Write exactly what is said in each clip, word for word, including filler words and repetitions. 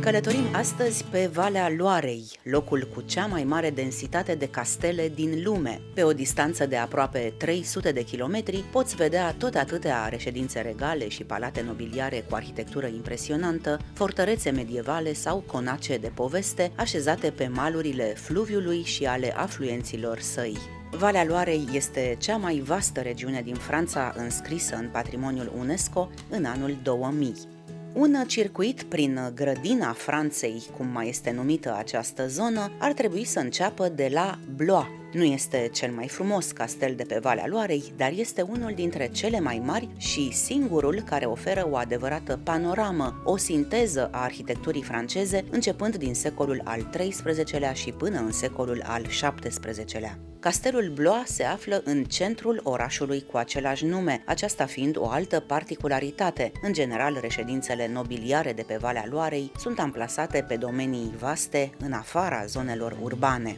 Călătorim astăzi pe Valea Loarei, locul cu cea mai mare densitate de castele din lume. Pe o distanță de aproape trei sute de kilometri poți vedea tot atâtea reședințe regale și palate nobiliare cu arhitectură impresionantă, fortărețe medievale sau conace de poveste așezate pe malurile fluviului și ale afluenților săi. Valea Loarei este cea mai vastă regiune din Franța înscrisă în patrimoniul UNESCO în anul două mii. Un circuit prin grădina Franței, cum mai este numită această zonă, ar trebui să înceapă de la Blois. Nu este cel mai frumos castel de pe Valea Loarei, dar este unul dintre cele mai mari și singurul care oferă o adevărată panoramă, o sinteză a arhitecturii franceze, începând din secolul al treisprezecelea și până în secolul al șaptesprezecelea. Castelul Blois se află în centrul orașului cu același nume, aceasta fiind o altă particularitate. În general, reședințele nobiliare de pe Valea Loarei sunt amplasate pe domenii vaste, în afara zonelor urbane.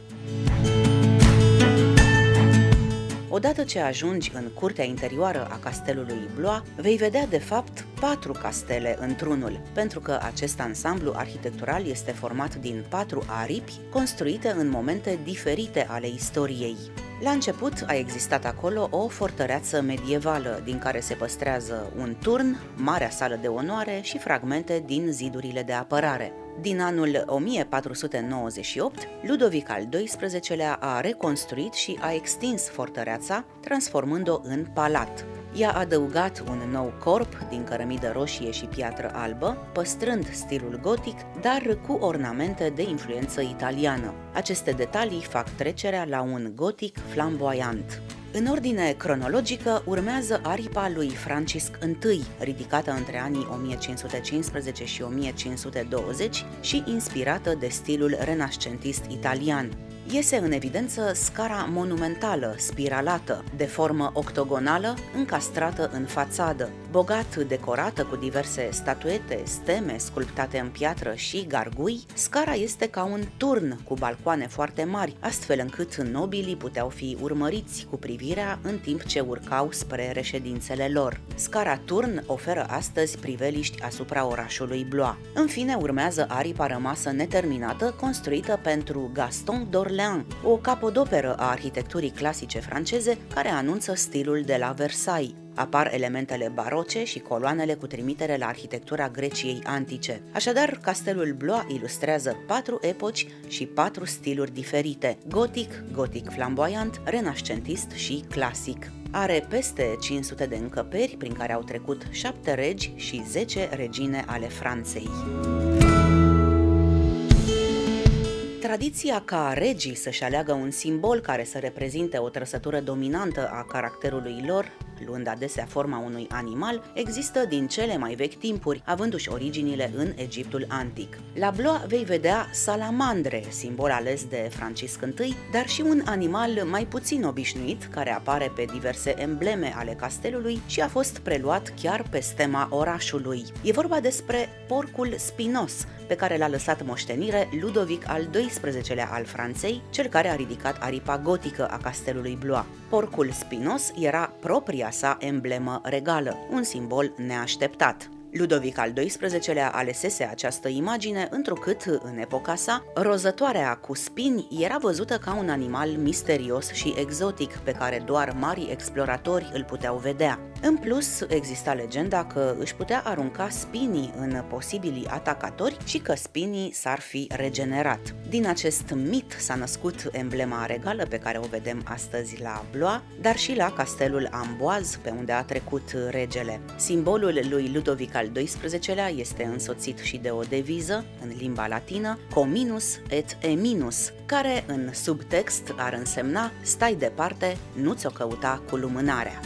Odată ce ajungi în curtea interioară a castelului Blois, vei vedea de fapt patru castele într-unul, pentru că acest ansamblu arhitectural este format din patru aripi construite în momente diferite ale istoriei. La început a existat acolo o fortăreață medievală, din care se păstrează un turn, marea sală de onoare și fragmente din zidurile de apărare. Din anul o mie patru sute nouăzeci și opt, Ludovic al doisprezecelea-lea a reconstruit și a extins fortăreața, transformând-o în palat. I-a adăugat un nou corp din cărămidă roșie și piatră albă, păstrând stilul gotic, dar cu ornamente de influență italiană. Aceste detalii fac trecerea la un gotic flamboiant. În ordine cronologică urmează aripa lui Francisc I, ridicată între anii o mie cinci sute cincisprezece și o mie cinci sute douăzeci și inspirată de stilul renascentist italian. Iese în evidență scara monumentală, spiralată, de formă octogonală, încastrată în fațadă, bogat decorată cu diverse statuete, steme sculptate în piatră și gargui. Scara este ca un turn cu balcoane foarte mari, astfel încât nobilii puteau fi urmăriți cu privirea în timp ce urcau spre reședințele lor. Scara turn oferă astăzi priveliști asupra orașului Blois. În fine, urmează aripa rămasă neterminată, construită pentru Gaston d'Orléans, o capodoperă a arhitecturii clasice franceze care anunță stilul de la Versailles. Apar elementele baroce și coloanele cu trimitere la arhitectura Greciei antice. Așadar, castelul Blois ilustrează patru epoci și patru stiluri diferite: gotic, gotic flamboiant, renascentist și clasic. Are peste cinci sute de încăperi prin care au trecut șapte regi și zece regine ale Franței. Tradiția ca regii să-și aleagă un simbol care să reprezinte o trăsătură dominantă a caracterului lor, luând adesea forma unui animal, există din cele mai vechi timpuri, avându-și originile în Egiptul antic. La Blois vei vedea salamandre, simbol ales de Francisc I, dar și un animal mai puțin obișnuit, care apare pe diverse embleme ale castelului și a fost preluat chiar pe stema orașului. E vorba despre porcul spinos, pe care l-a lăsat moștenire Ludovic al doisprezecelea-lea al Franței, cel care a ridicat aripa gotică a castelului Blois. Porcul spinos era propria sa emblemă regală, un simbol neașteptat. Ludovic al doisprezecelea-lea alesese această imagine întrucât, în epoca sa, rozătoarea cu spini era văzută ca un animal misterios și exotic, pe care doar mari exploratori îl puteau vedea. În plus, exista legenda că își putea arunca spinii în posibilii atacatori și că spinii s-ar fi regenerat. Din acest mit s-a născut emblema regală pe care o vedem astăzi la Blois, dar și la castelul Amboise, pe unde a trecut regele. Simbolul lui Ludovic al doisprezecelea-lea este însoțit și de o deviză, în limba latină, Cominus et Eminus, care în subtext ar însemna: stai departe, nu ți-o căuta cu lumânarea.